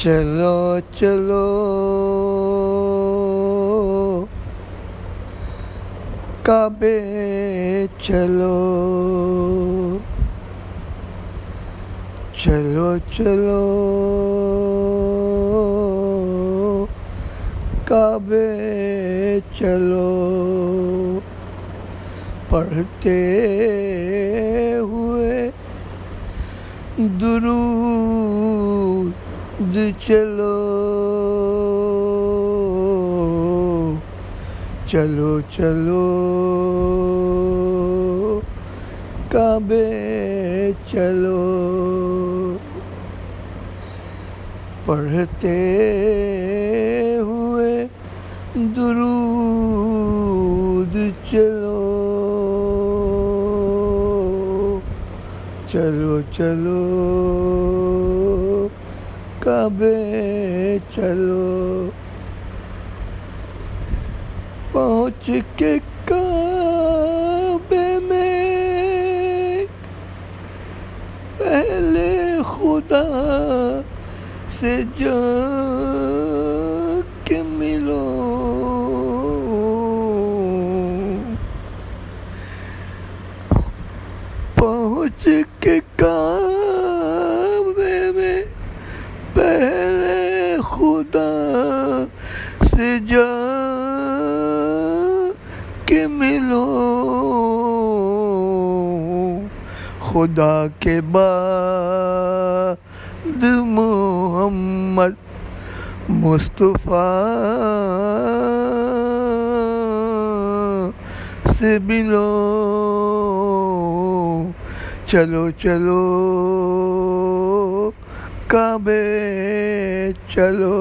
چلو چلو کعبے چلو، چلو چلو کعبے چلو، پڑھتے ہوئے درود چلو، چلو چلو کعبے چلو، پڑھتے ہوئے درود چلو، چلو چلو کعبے چلو، پہنچ کے کعبے میں پہلے خدا سے جا کے ملو، پہنچ کے کعبے میں پہلے خدا سے جا کے ملو، خدا کے بعد محمد مصطفیٰ سے ملو، چلو چلو کعبے چلو۔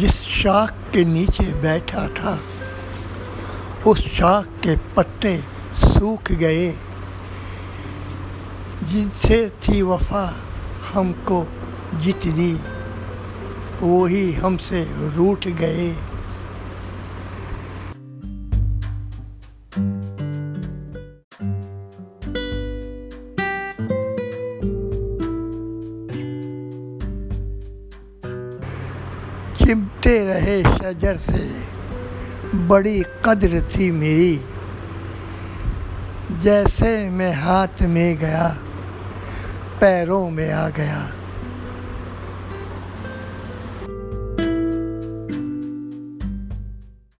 جس شاخ کے نیچے بیٹھا تھا اس شاخ کے پتے سوکھ گئے، جن سے تھی وفا ہم کو جتنی وہی ہم سے روٹھ گئے۔ چمٹے رہے شجر سے بڑی قدر تھی میری، جیسے میں ہاتھ میں گیا پیروں میں آ گیا۔